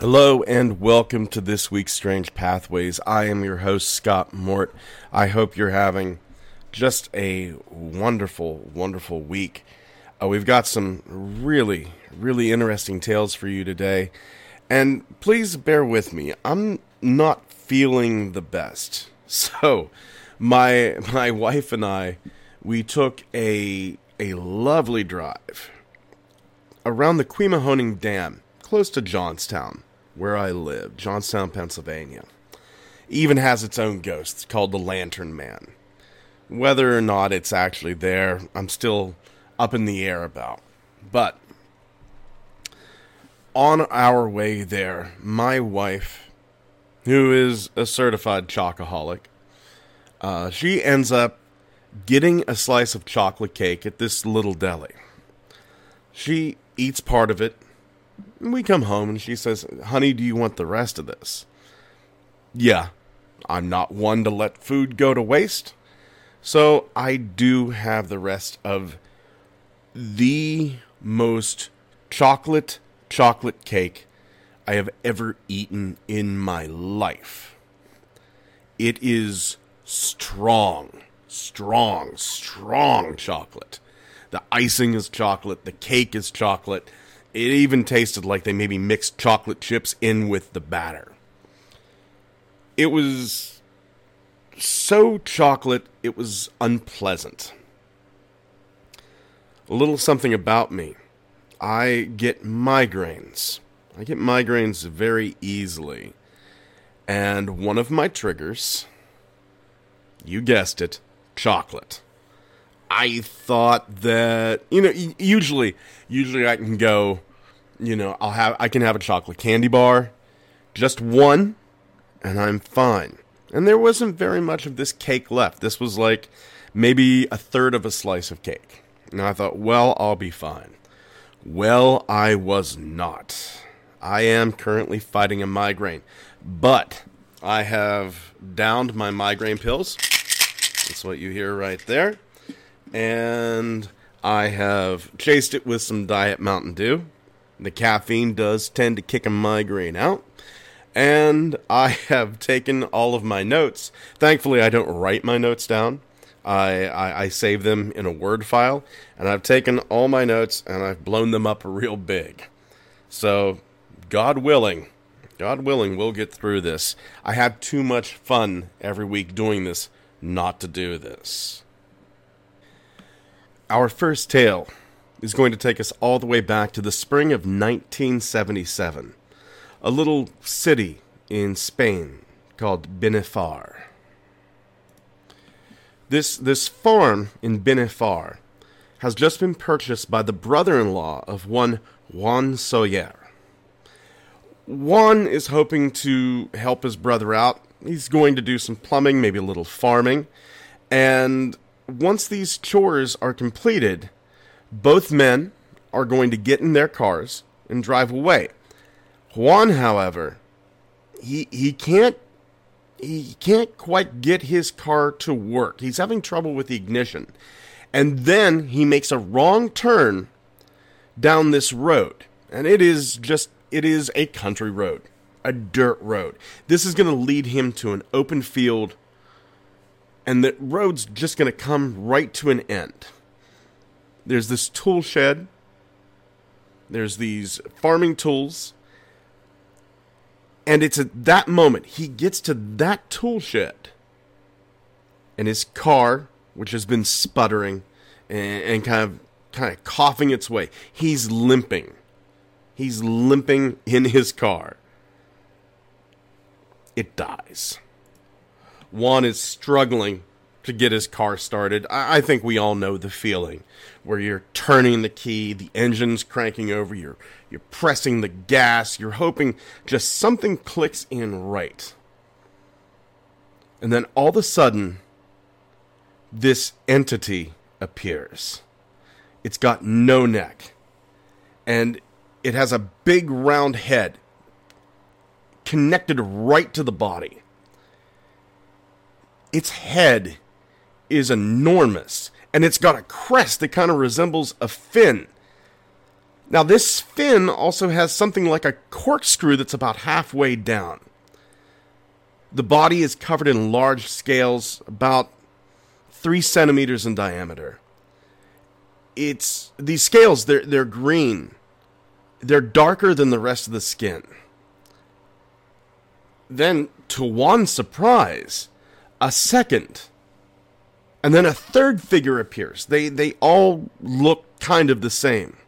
Hello and welcome to this week's Strange Pathways. I am your host, Scott Mort. I hope you're having just a wonderful, wonderful week. We've got some really, really interesting tales for you today. And please bear with me. I'm not feeling the best. So, my wife and I, we took a lovely drive around the Quimahoning Dam, close to Johnstown, where I live, Johnstown, Pennsylvania. It even has its own ghost called the Lantern Man. Whether or not it's actually there, I'm still up in the air about. But on our way there, my wife, who is a certified chocoholic, she ends up getting a slice of chocolate cake at this little deli. She eats part of it. We come home and she says, "Honey, do you want the rest of this?" Yeah, I'm not one to let food go to waste. So I do have the rest of the most chocolate cake I have ever eaten in my life. It is strong chocolate. The icing is chocolate. The cake is chocolate. It even tasted like they maybe mixed chocolate chips in with the batter. It was so chocolate, it was unpleasant. A little something about me. I get migraines. I get migraines very easily. And one of my triggers, you guessed it, chocolate. I thought that, usually I can go, I can have a chocolate candy bar, just one, and I'm fine. And there wasn't very much of this cake left. This was like maybe a third of a slice of cake. And I thought, well, I'll be fine. Well, I was not. I am currently fighting a migraine, but I have downed my migraine pills. That's what you hear right there. And I have chased it with some Diet Mountain Dew. The caffeine does tend to kick a migraine out. And I have taken all of my notes. Thankfully, I don't write my notes down. I save them in a Word file. And I've taken all my notes and I've blown them up real big. So, God willing, we'll get through this. I have too much fun every week doing this not to do this. Our first tale is going to take us all the way back to the spring of 1977, a little city in Spain called Benifar. This farm in Benifar has just been purchased by the brother-in-law of one Juan Soler. Juan is hoping to help his brother out. He's going to do some plumbing, maybe a little farming, and once these chores are completed, both men are going to get in their cars and drive away. Juan, however, he can't quite get his car to work. He's having trouble with the ignition. And then he makes a wrong turn down this road. And it is a country road, a dirt road. This is going to lead him to an open field. And the road's just going to come right to an end. There's this tool shed. There's these farming tools. And it's at that moment, he gets to that tool shed. And his car, which has been sputtering and kind of coughing its way, he's limping. He's limping in his car. It dies. Juan is struggling to get his car started. I think we all know the feeling where you're turning the key, the engine's cranking over, you're pressing the gas, you're hoping just something clicks in right. And then all of a sudden, this entity appears. It's got no neck, and it has a big round head connected right to the body. Its head is enormous, and it's got a crest that kind of resembles a fin. Now this fin also has something like a corkscrew that's about halfway down. The body is covered in large scales, about 3 centimeters in diameter. It's these scales, they're green. They're darker than the rest of the skin. Then, to Juan's surprise, a second and then a third figure appears. They all look kind of the same.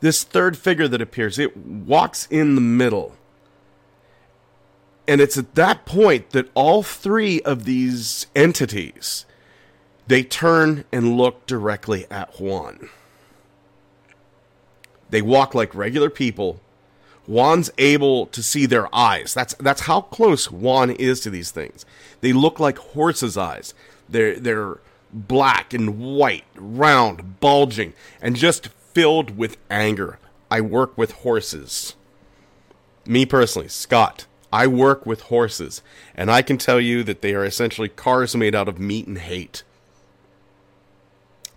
This third figure that appears, it walks in the middle. And it's at that point that all three of these entities, they turn and look directly at Juan. They walk like regular people. Juan's able to see their eyes. That's how close Juan is to these things. They look like horses' eyes. They're black and white, round, bulging, and just filled with anger. I work with horses. Me personally, Scott, I work with horses, and I can tell you that they are essentially cars made out of meat and hate.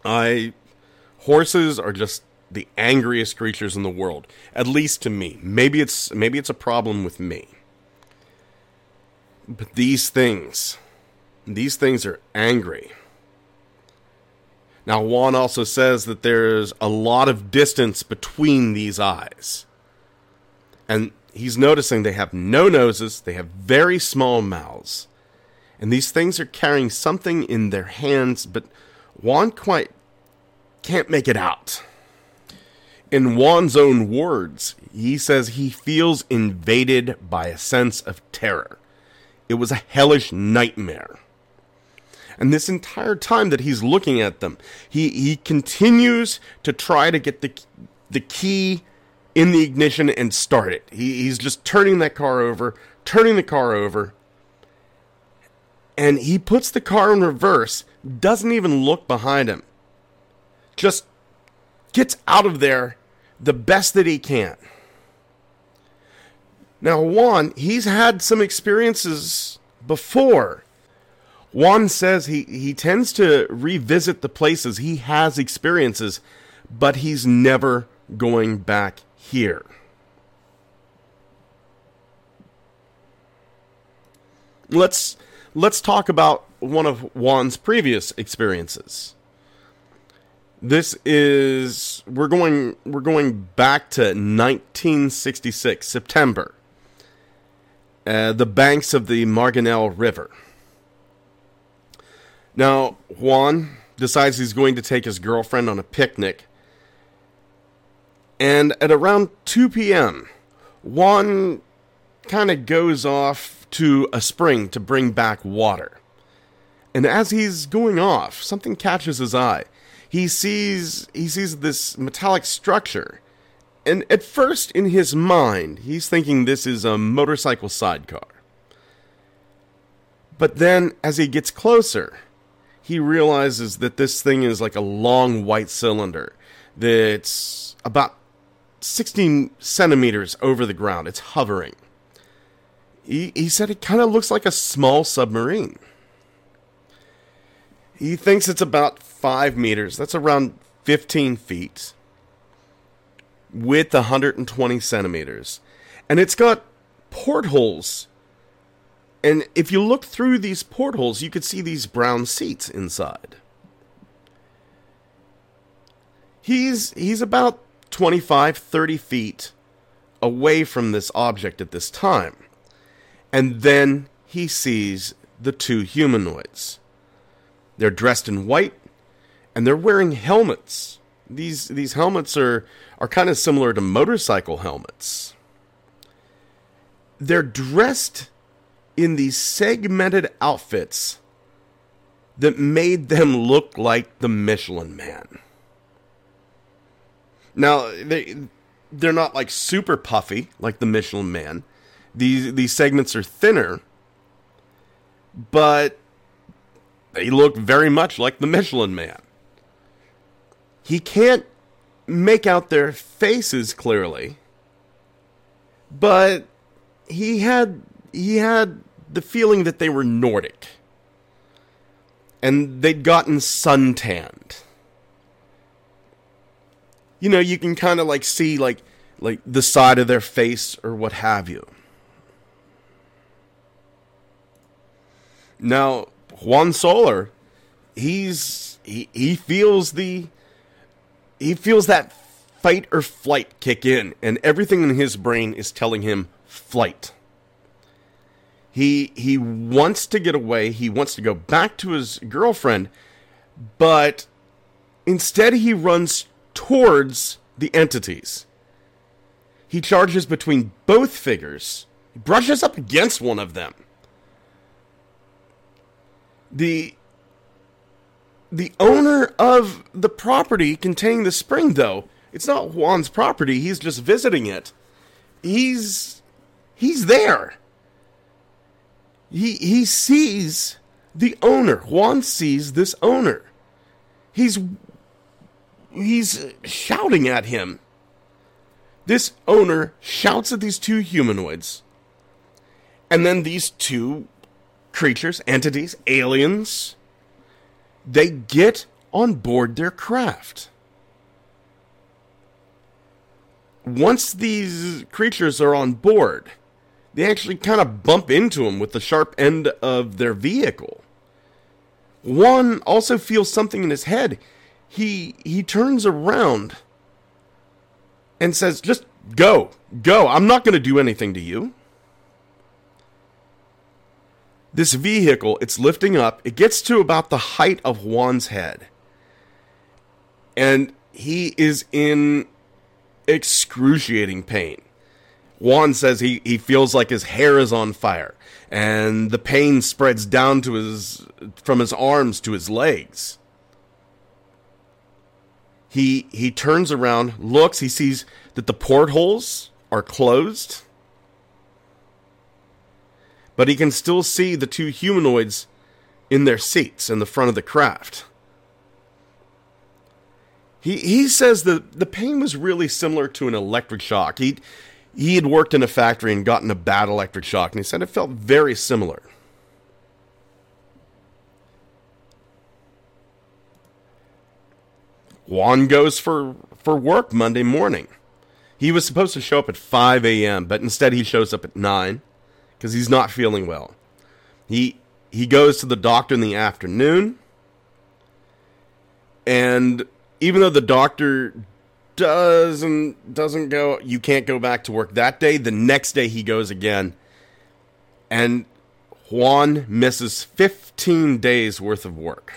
Horses are just the angriest creatures in the world, at least to me. Maybe it's a problem with me. But these things are angry. Now, Juan also says that there's a lot of distance between these eyes. And he's noticing they have no noses, they have very small mouths. And these things are carrying something in their hands, but Juan quite can't make it out. In Juan's own words, he says he feels invaded by a sense of terror. It was a hellish nightmare. And this entire time that he's looking at them, he continues to try to get the key in the ignition and start it. He's just turning the car over, and he puts the car in reverse, doesn't even look behind him, just gets out of there the best that he can. Now, Juan, he's had some experiences before. Juan says he tends to revisit the places he has experiences, but he's never going back here. Let's talk about one of Juan's previous experiences. This is we're going back to 1966, September. The banks of the Margonel River. Now, Juan decides he's going to take his girlfriend on a picnic. And at around 2 p.m., Juan kind of goes off to a spring to bring back water. And as he's going off, something catches his eye. He sees this metallic structure, and at first in his mind, he's thinking this is a motorcycle sidecar. But then, as he gets closer, he realizes that this thing is like a long white cylinder that's about 16 centimeters over the ground. It's hovering. He said it kind of looks like a small submarine. He thinks it's about 5 meters. That's around 15 feet. Width 120 centimeters. And it's got portholes. And if you look through these portholes, you could see these brown seats inside. He's about 25, 30 feet away from this object at this time. And then he sees the two humanoids. They're dressed in white, and they're wearing helmets. These helmets are kind of similar to motorcycle helmets. They're dressed in these segmented outfits that made them look like the Michelin Man. Now, they're not like super puffy like the Michelin Man. These segments are thinner, but they look very much like the Michelin Man. He can't make out their faces clearly, but he had the feeling that they were Nordic. And they'd gotten suntanned. you know, you can kind of like see like the side of their face or what have you. Now, Juan Soler, he feels that fight or flight kick in, and everything in his brain is telling him flight. He wants to get away. He wants to go back to his girlfriend, but instead he runs towards the entities. He charges between both figures. He brushes up against one of them. The owner of the property containing the spring, though, it's not Juan's property. He's just visiting it. He's there. He sees the owner. Juan sees this owner. He's shouting at him. This owner shouts at these two humanoids. And then these two creatures, entities, aliens, they get on board their craft. Once these creatures are on board, they actually kind of bump into them with the sharp end of their vehicle. Juan also feels something in his head. He turns around and says, "Just go. I'm not going to do anything to you." This vehicle, it's lifting up. It gets to about the height of Juan's head. And he is in excruciating pain. Juan says he feels like his hair is on fire, and the pain spreads down to from his arms to his legs. He turns around, looks, he sees that the portholes are closed, but he can still see the two humanoids in their seats in the front of the craft. He says the pain was really similar to an electric shock. He had worked in a factory and gotten a bad electric shock, and he said it felt very similar. Juan goes for work Monday morning. He was supposed to show up at 5 a.m., but instead he shows up at 9 because he's not feeling well. He goes to the doctor in the afternoon, and even though the doctor doesn't go, you can't go back to work that day, the next day he goes again, and Juan misses 15 days worth of work.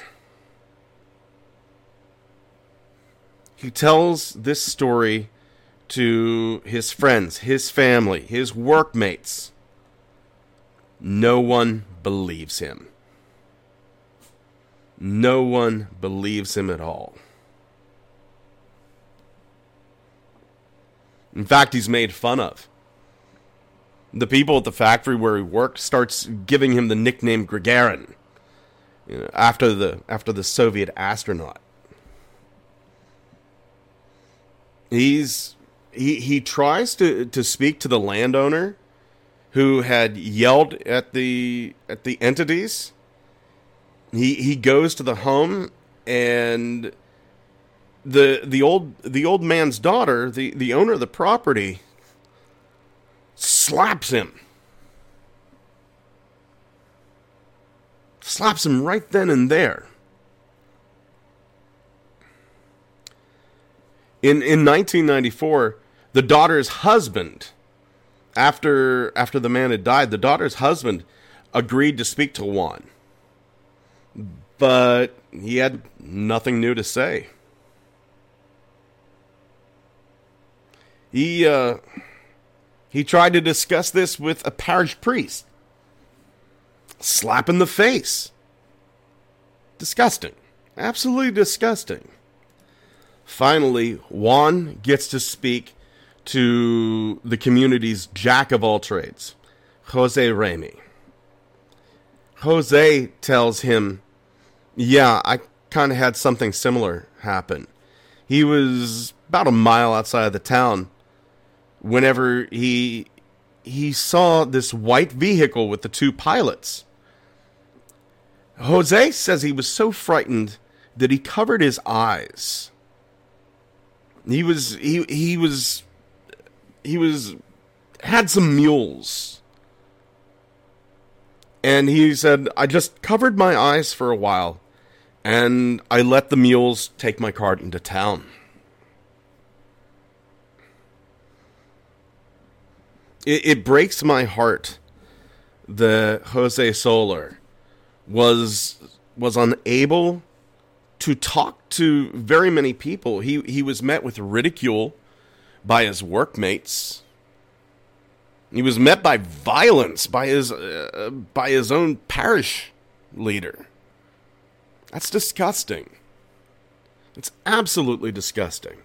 He tells this story to his friends, his family, his workmates. No one believes him. No one believes him at all. In fact, he's made fun of. The people at the factory where he worked starts giving him the nickname Gagarin, you know, after the Soviet astronaut. He tries to speak to the landowner who had yelled at the entities. He goes to the home, and The old man's daughter, the owner of the property, slaps him right then and there. In 1994, the daughter's husband, after the man had died, the daughter's husband agreed to speak to Juan, but he had nothing new to say. He tried to discuss this with a parish priest. Slap in the face. Disgusting. Absolutely disgusting. Finally, Juan gets to speak to the community's jack-of-all-trades, Jose Remy. Jose tells him, "Yeah, I kind of had something similar happen. He was about a mile outside of the town whenever he saw this white vehicle with the two pilots." Jose says he was so frightened that he covered his eyes. He had some mules. And he said, I just covered my eyes for a while, and I let the mules take my cart into town. It breaks my heart that Jose Soler was unable to talk to very many people. He was met with ridicule by his workmates. He was met by violence by his own parish leader. That's disgusting. It's absolutely disgusting.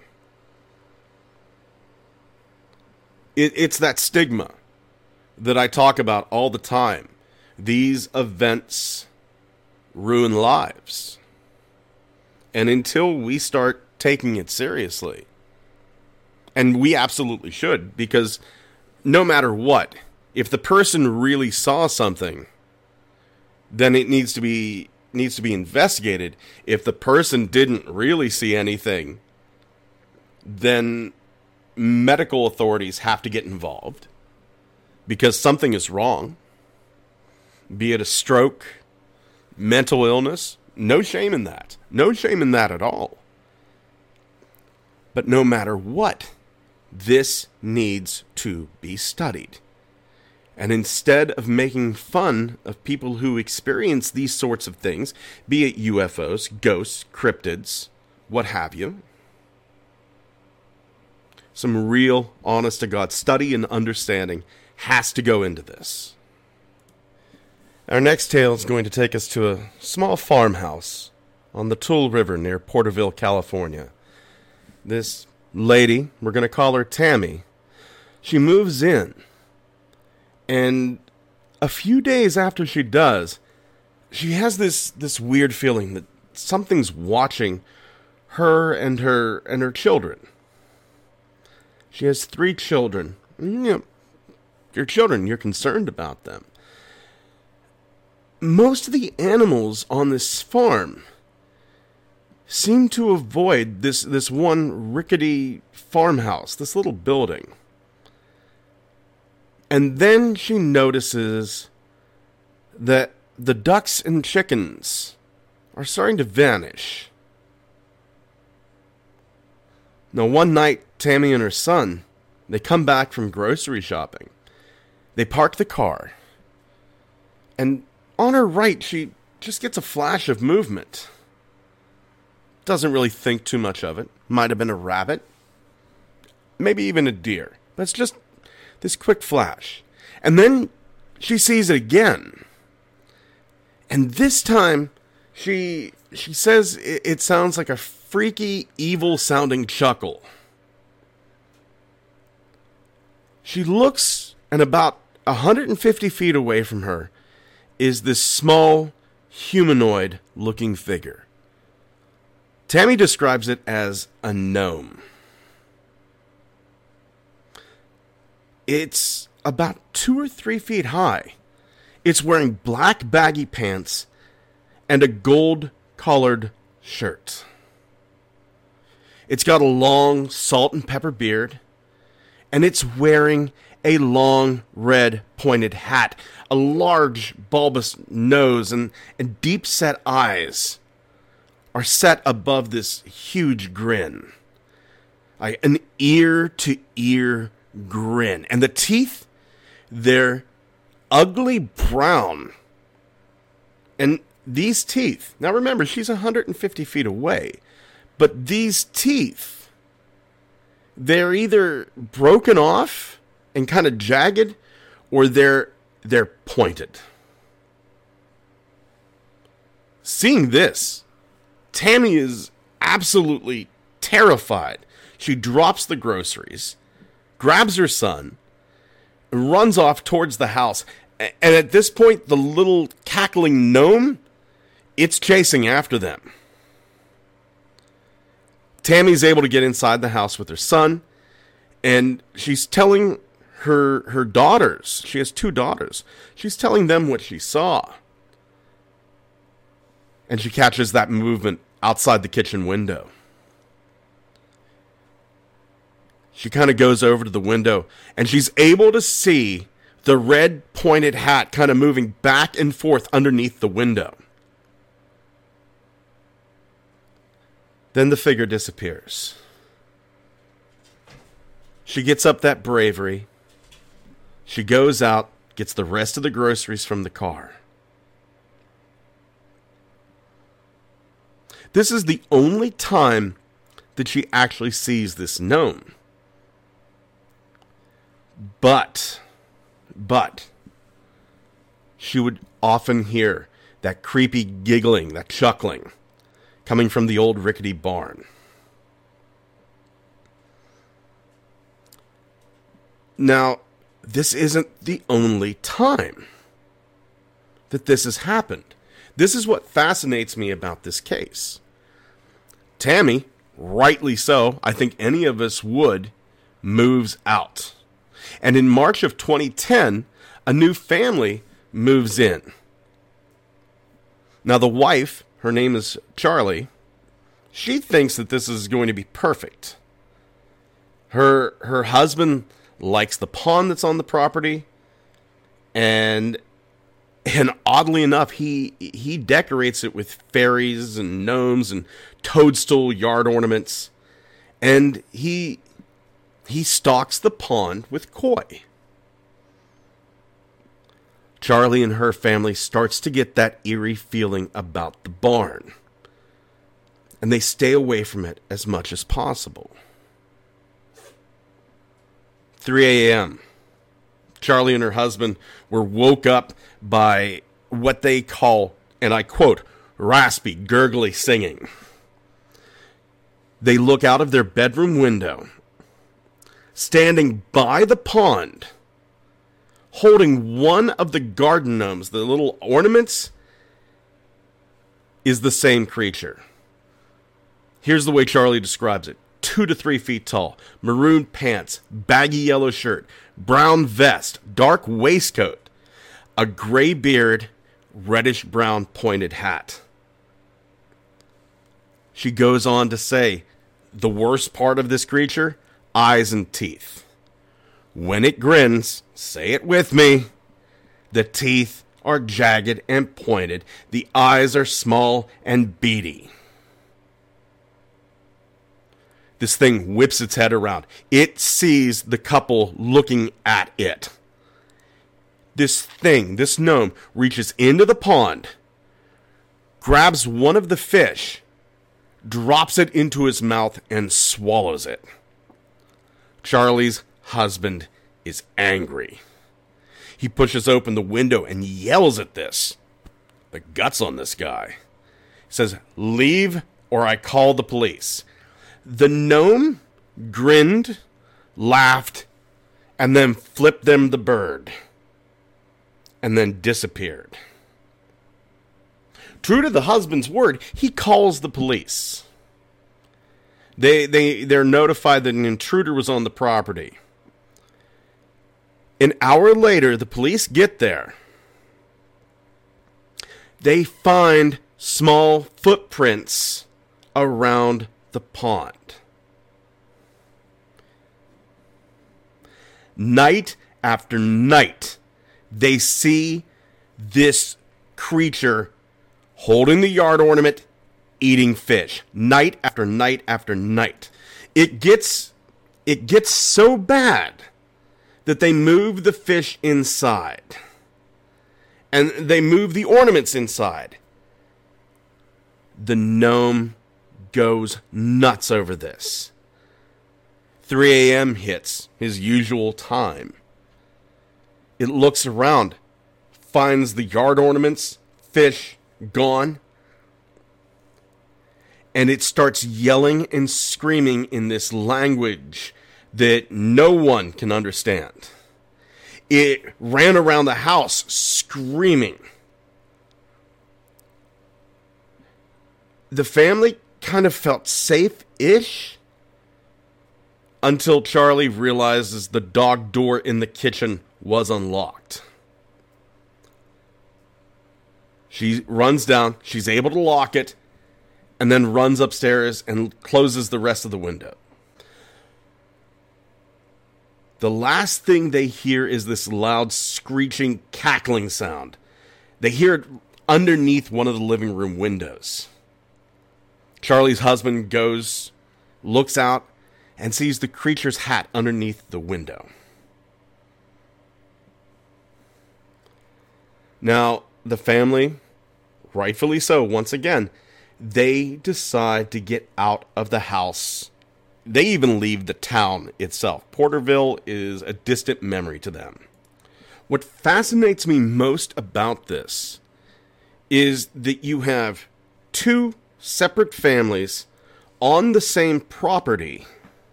It's that stigma that I talk about all the time. These events ruin lives. And until we start taking it seriously, and we absolutely should, because no matter what, if the person really saw something, then it needs to be investigated. If the person didn't really see anything, then medical authorities have to get involved because something is wrong. Be it a stroke, mental illness, no shame in that. No shame in that at all. But no matter what, this needs to be studied. And instead of making fun of people who experience these sorts of things, be it UFOs, ghosts, cryptids, what have you, some real, honest-to-God study and understanding has to go into this. Our next tale is going to take us to a small farmhouse on the Toole River near Porterville, California. This lady, we're going to call her Tammy, she moves in, and a few days after she does, she has this weird feeling that something's watching her and her children. She has 3 children. You know, your children, you're concerned about them. Most of the animals on this farm seem to avoid this one rickety farmhouse, this little building. And then she notices that the ducks and chickens are starting to vanish. Now, one night, Tammy and her son, they come back from grocery shopping. They park the car. And on her right, she just gets a flash of movement. Doesn't really think too much of it. Might have been a rabbit. Maybe even a deer. But it's just this quick flash. And then she sees it again. And this time, she says it sounds like a freaky, evil-sounding chuckle. She looks, and about 150 feet away from her is this small, humanoid-looking figure. Tammy describes it as a gnome. It's about 2 or 3 feet high. It's wearing black baggy pants and a gold-collared shirt. It's got a long salt and pepper beard, and it's wearing a long red pointed hat, a large bulbous nose, and deep-set eyes are set above this huge grin. An ear-to-ear grin. And the teeth, they're ugly brown. And these teeth, now remember, she's 150 feet away, but these teeth, they're either broken off and kind of jagged, or they're pointed. Seeing this, Tammy is absolutely terrified. She drops the groceries, grabs her son, and runs off towards the house. And at this point, the little cackling gnome, it's chasing after them. Tammy's able to get inside the house with her son, and she's telling her daughters, she has 2 daughters, she's telling them what she saw. And she catches that movement outside the kitchen window. She kind of goes over to the window, and she's able to see the red pointed hat kind of moving back and forth underneath the window. Then the figure disappears. She gets up that bravery. She goes out, gets the rest of the groceries from the car. This is the only time that she actually sees this gnome. But, she would often hear that creepy giggling, that chuckling, coming from the old rickety barn. Now, this isn't the only time that this has happened. This is what fascinates me about this case. Tammy, rightly so, I think any of us would, moves out. And in March of 2010, a new family moves in. Now the wife, her name is Charlie, she thinks that this is going to be perfect. Her husband likes the pond that's on the property, and oddly enough, he decorates it with fairies and gnomes and toadstool yard ornaments, and he stalks the pond with koi. Charlie and her family starts to get that eerie feeling about the barn, and they stay away from it as much as possible. 3 a.m. Charlie and her husband were woke up by what they call, and I quote, raspy, gurgly singing. They look out of their bedroom window. Standing by the pond, holding one of the garden gnomes, the little ornaments, is the same creature. Here's the way Charlie describes it. 2 to 3 feet tall, maroon pants, baggy yellow shirt, brown vest, dark waistcoat, a gray beard, reddish-brown pointed hat. She goes on to say, the worst part of this creature, eyes and teeth. When it grins, say it with me, the teeth are jagged and pointed. The eyes are small and beady. This thing whips its head around. It sees the couple looking at it. This thing, this gnome, reaches into the pond, grabs one of the fish, drops it into his mouth, and swallows it. Charlie's husband is angry. He pushes open the window and yells at this. The guts on this guy. He says, leave or I call the police. The gnome grinned, laughed, and then flipped them the bird. And then disappeared. True to the husband's word, he calls the police. They're notified that an intruder was on the property. An hour later, the police get there. They find small footprints around the pond. Night after night, they see this creature holding the yard ornament, eating fish, night after night after night. It gets so bad that they move the fish inside. And they move the ornaments inside. The gnome goes nuts over this. 3 a.m. hits, his usual time. It looks around, finds the yard ornaments, fish gone. And it starts yelling and screaming in this language that no one can understand. It ran around the house screaming. The family kind of felt safe-ish until Charlie realizes the dog door in the kitchen was unlocked. She runs down. She's able to lock it. And then runs upstairs and closes the rest of the window. The last thing they hear is this loud, screeching, cackling sound. They hear it underneath one of the living room windows. Charlie's husband goes, looks out, and sees the creature's hat underneath the window. Now, the family, rightfully so, once again, they decide to get out of the house. They even leave the town itself. Porterville is a distant memory to them. What fascinates me most about this is that you have two separate families on the same property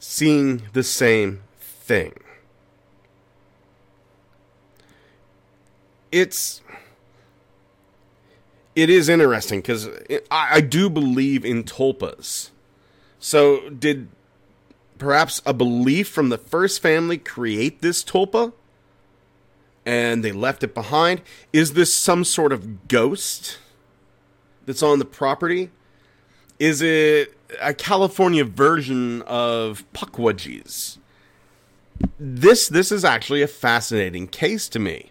seeing the same thing. It is interesting because I do believe in tulpas. So did perhaps a belief from the first family create this tulpa and they left it behind? Is this some sort of ghost that's on the property? Is it a California version of Pukwudgies? This is actually a fascinating case to me.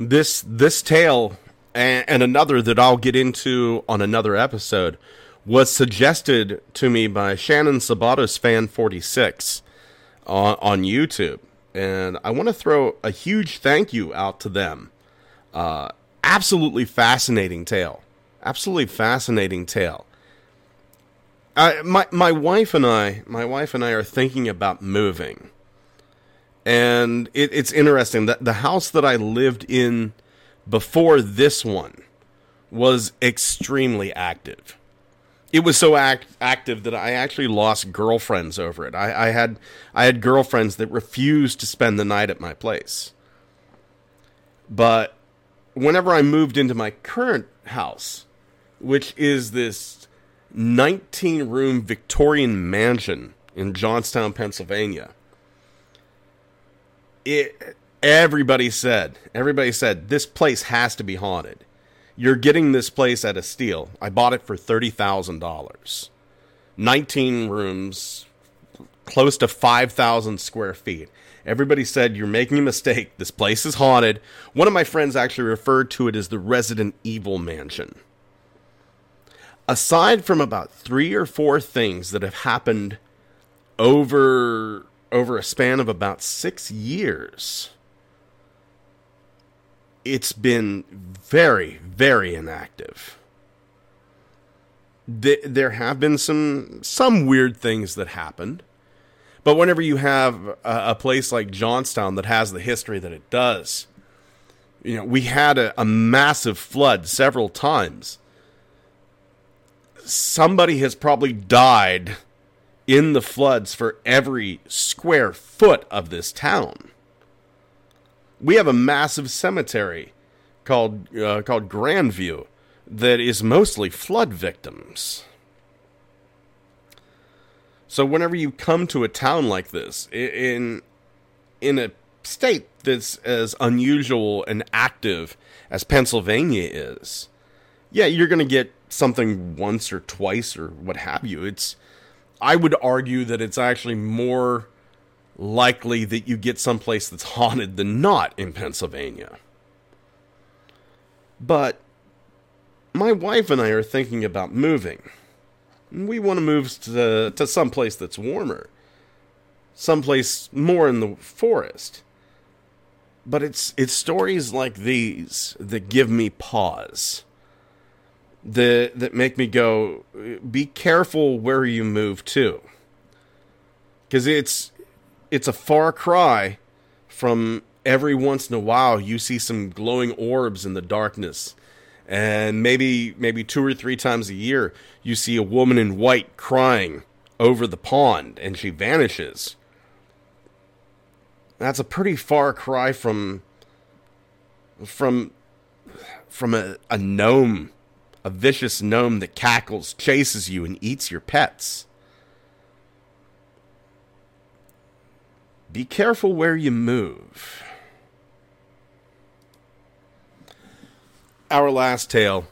This tale and another that I'll get into on another episode was suggested to me by Shannon Sabatos Fan 46 on YouTube, and I want to throw a huge thank you out to them. Absolutely fascinating tale. Absolutely fascinating tale. My wife and I are thinking about moving. And it's interesting that the house that I lived in before this one was extremely active. It was so active that I actually lost girlfriends over it. I had girlfriends that refused to spend the night at my place. But whenever I moved into my current house, which is this 19-room Victorian mansion in Johnstown, Pennsylvania, everybody said, this place has to be haunted. You're getting this place at a steal. I bought it for $30,000. 19 rooms, close to 5,000 square feet. Everybody said, you're making a mistake. This place is haunted. One of my friends actually referred to it as the Resident Evil Mansion. Aside from about 3 or 4 things that have happened over a span of about 6 years, it's been very, very inactive. There have been some weird things that happened, but whenever you have a place like Johnstown that has the history that it does, you know, we had a massive flood several times. Somebody has probably died in the floods for every square foot of this town. We have a massive cemetery called Grandview that is mostly flood victims. So whenever you come to a town like this, in a state that's as unusual and active as Pennsylvania is, yeah, you're going to get something once or twice or what have you. I would argue that it's actually more likely that you get someplace that's haunted than not in Pennsylvania. But my wife and I are thinking about moving. We want to move to someplace that's warmer, someplace more in the forest. But it's stories like these that give me pause, that make me go, be careful where you move to. Because it's a far cry from every once in a while you see some glowing orbs in the darkness. And maybe 2 or 3 times a year you see a woman in white crying over the pond and she vanishes. That's a pretty far cry from a gnome. A vicious gnome that cackles, chases you, and eats your pets. Be careful where you move. Our last tale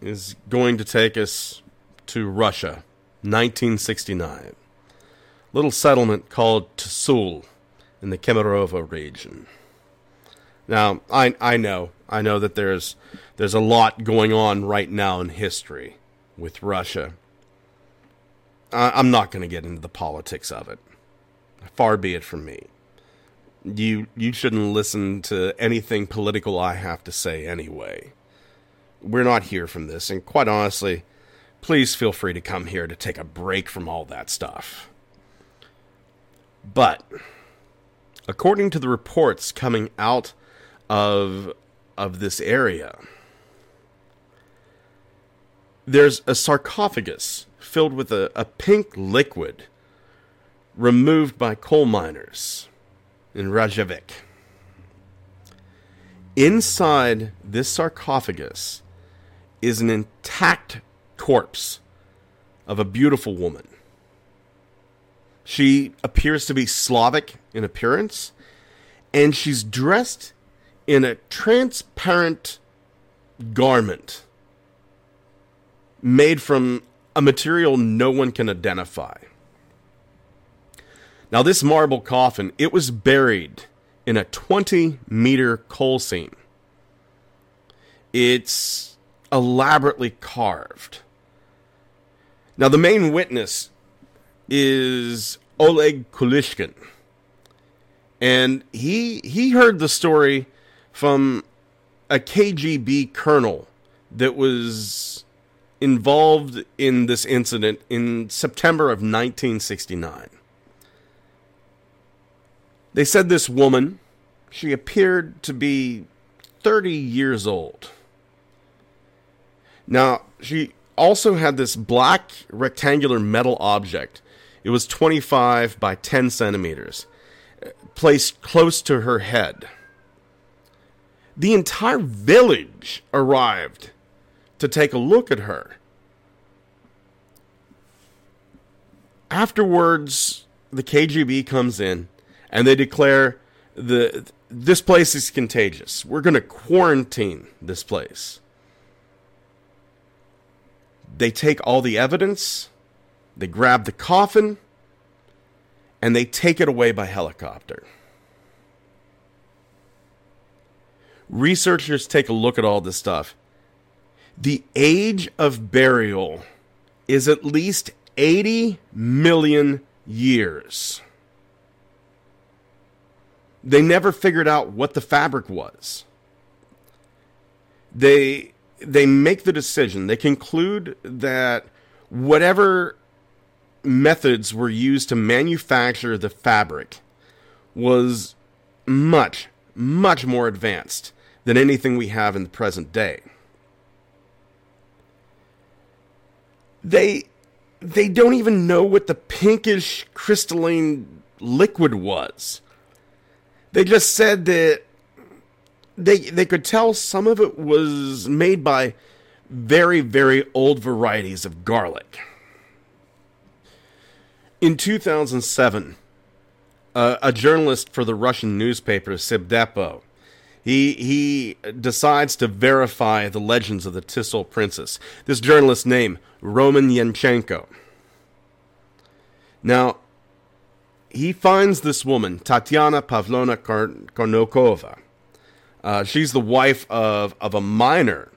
is going to take us to Russia, 1969. little settlement called Toole in the Kemerovo region. Now, I know that there's a lot going on right now in history with Russia. I'm not going to get into the politics of it. Far be it from me. You shouldn't listen to anything political I have to say anyway. We're not here from this, and quite honestly, please feel free to come here to take a break from all that stuff. But according to the reports coming out of this area, there's a sarcophagus filled with a pink liquid removed by coal miners in Rajevic. Inside this sarcophagus is an intact corpse of a beautiful woman. She appears to be Slavic in appearance, and she's dressed in a transparent garment made from a material no one can identify. Now, this marble coffin, it was buried in a 20-meter coal seam. It's elaborately carved. Now, the main witness is Oleg Kulishkin. And he heard the story from a KGB colonel that was involved in this incident in September of 1969. They said this woman, she appeared to be 30 years old. Now, she also had this black rectangular metal object. It was 25 by 10 centimeters, placed close to her head. The entire village arrived to take a look at her. Afterwards, the KGB comes in and they declare this place is contagious. We're going to quarantine this place. They take all the evidence, they grab the coffin, and they take it away by helicopter. Researchers take a look at all this stuff. The age of burial is at least 80 million years. They never figured out what the fabric was. They make the decision. They conclude that whatever methods were used to manufacture the fabric was much, much more advanced than anything we have in the present day. They don't even know what the pinkish crystalline liquid was. They just said that they could tell some of it was made by very, very old varieties of garlic. In 2007, a journalist for the Russian newspaper Sibdepo, he decides to verify the legends of the Thistle Princess. This journalist's name, Roman Yanchenko. Now, he finds this woman, Tatyana Pavlona Karnokova. She's the wife of a miner.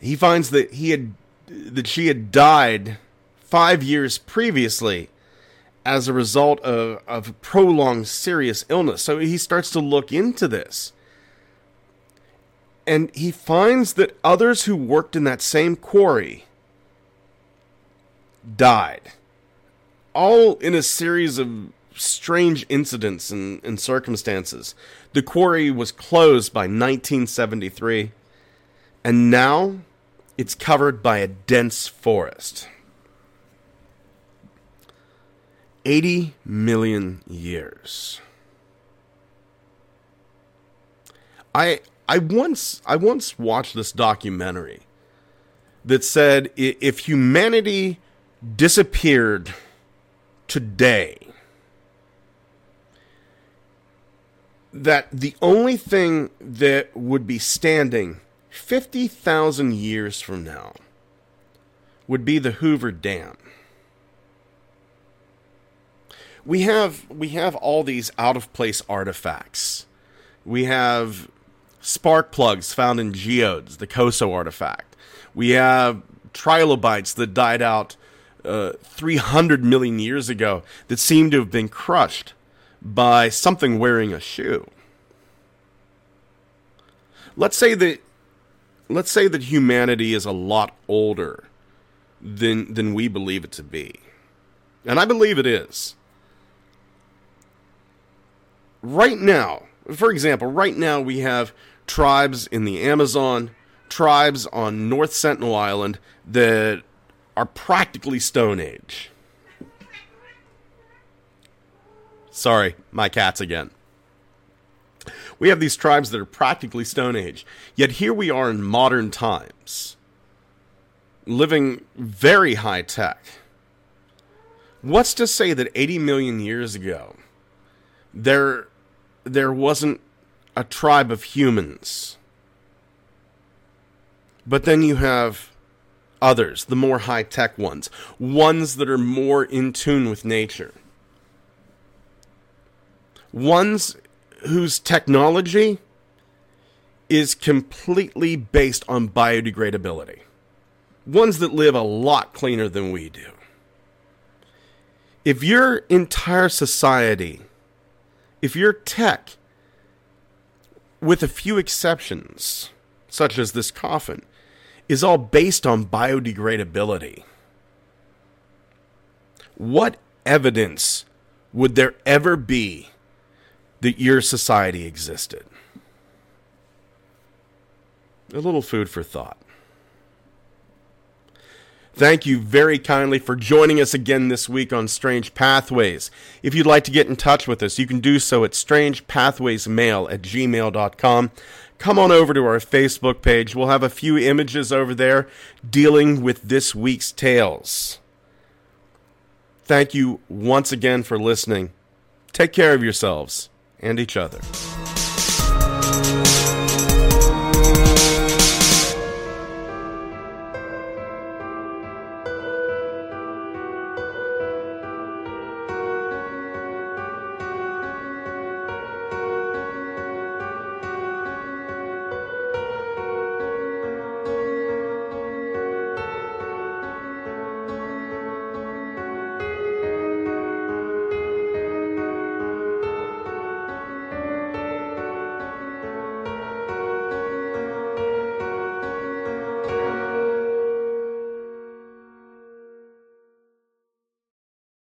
He finds that she had died 5 years previously as a result of prolonged serious illness. So he starts to look into this. And he finds that others who worked in that same quarry died. All in a series of strange incidents and circumstances. The quarry was closed by 1973, and now it's covered by a dense forest. 80 million years. I once watched this documentary that said if humanity disappeared today, that the only thing that would be standing 50,000 years from now would be the Hoover Dam. we have all these out of place artifacts. We have spark plugs found in geodes, the COSO artifact. We have trilobites that died out 300 million years ago that seem to have been crushed by something wearing a shoe. Let's say that humanity is a lot older than we believe it to be. And I believe it is. Right now, for example, we have tribes in the Amazon, tribes on North Sentinel Island that are practically Stone Age. Sorry, my cats again. We have these tribes that are practically Stone Age. Yet here we are in modern times, living very high tech. What's to say that 80 million years ago, there wasn't a tribe of humans? But then you have others, the more high-tech ones that are more in tune with nature. Ones whose technology is completely based on biodegradability. Ones that live a lot cleaner than we do. If your entire society, if your tech, with a few exceptions, such as this coffin, is all based on biodegradability, what evidence would there ever be that your society existed? A little food for thought. Thank you very kindly for joining us again this week on Strange Pathways. If you'd like to get in touch with us, you can do so at strangepathwaysmail@gmail.com. Come on over to our Facebook page. We'll have a few images over there dealing with this week's tales. Thank you once again for listening. Take care of yourselves and each other.